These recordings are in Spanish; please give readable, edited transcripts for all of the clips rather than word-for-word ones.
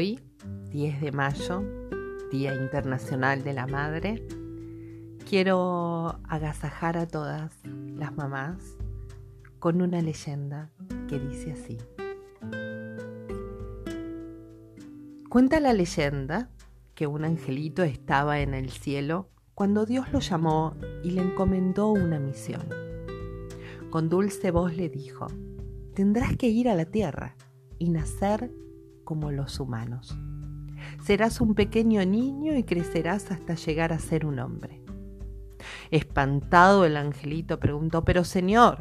hoy, 10 de mayo, Día Internacional de la Madre, quiero agasajar a todas las mamás con una leyenda que dice así. Cuenta la leyenda que un angelito estaba en el cielo cuando Dios lo llamó y le encomendó una misión. Con dulce voz le dijo: tendrás que ir a la tierra y nacer como los humanos. Serás un pequeño niño y crecerás hasta llegar a ser un hombre. Espantado el angelito preguntó: pero señor,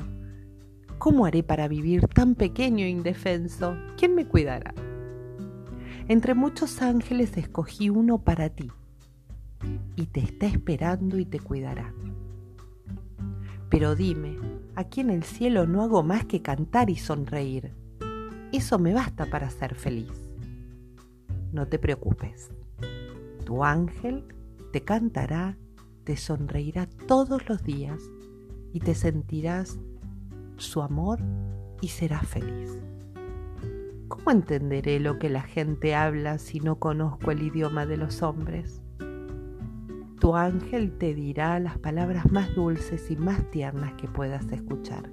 ¿cómo haré para vivir tan pequeño e indefenso? ¿Quién me cuidará? Entre muchos ángeles escogí uno para ti y te está esperando y te cuidará. Pero dime, aquí en el cielo no hago más que cantar y sonreír. Eso me basta para ser feliz. No te preocupes. Tu ángel te cantará, te sonreirá todos los días y te sentirás su amor y serás feliz. ¿Cómo entenderé lo que la gente habla si no conozco el idioma de los hombres? Tu ángel te dirá las palabras más dulces y más tiernas que puedas escuchar.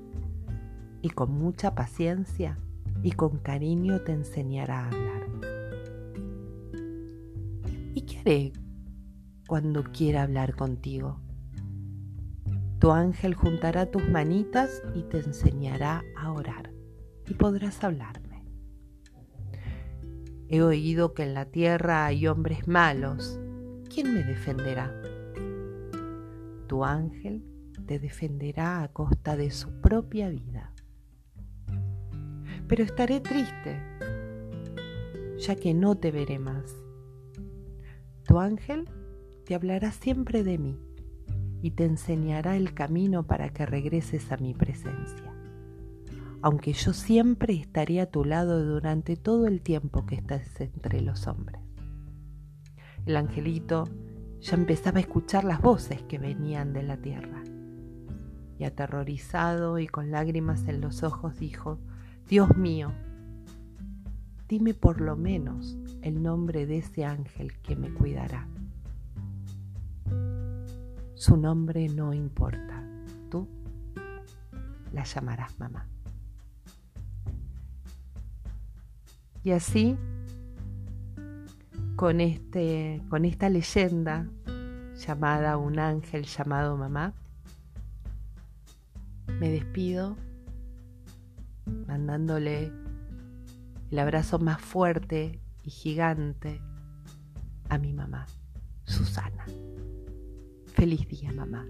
Y con mucha paciencia y con cariño te enseñará a hablar. ¿Y qué haré cuando quiera hablar contigo? Tu ángel juntará tus manitas y te enseñará a orar y podrás hablarme. He oído que en la tierra hay hombres malos. ¿Quién me defenderá? Tu ángel te defenderá a costa de su propia vida. Pero estaré triste, ya que no te veré más. Tu ángel te hablará siempre de mí y te enseñará el camino para que regreses a mi presencia, aunque yo siempre estaré a tu lado durante todo el tiempo que estás entre los hombres. El angelito ya empezaba a escuchar las voces que venían de la tierra y, aterrorizado y con lágrimas en los ojos, dijo: Dios mío, dime por lo menos el nombre de ese ángel que me cuidará. Su nombre no importa, tú la llamarás mamá. Y así, con esta leyenda llamada Un ángel llamado mamá, me despido, mandándole el abrazo más fuerte y gigante a mi mamá, Susana. Feliz día, mamá.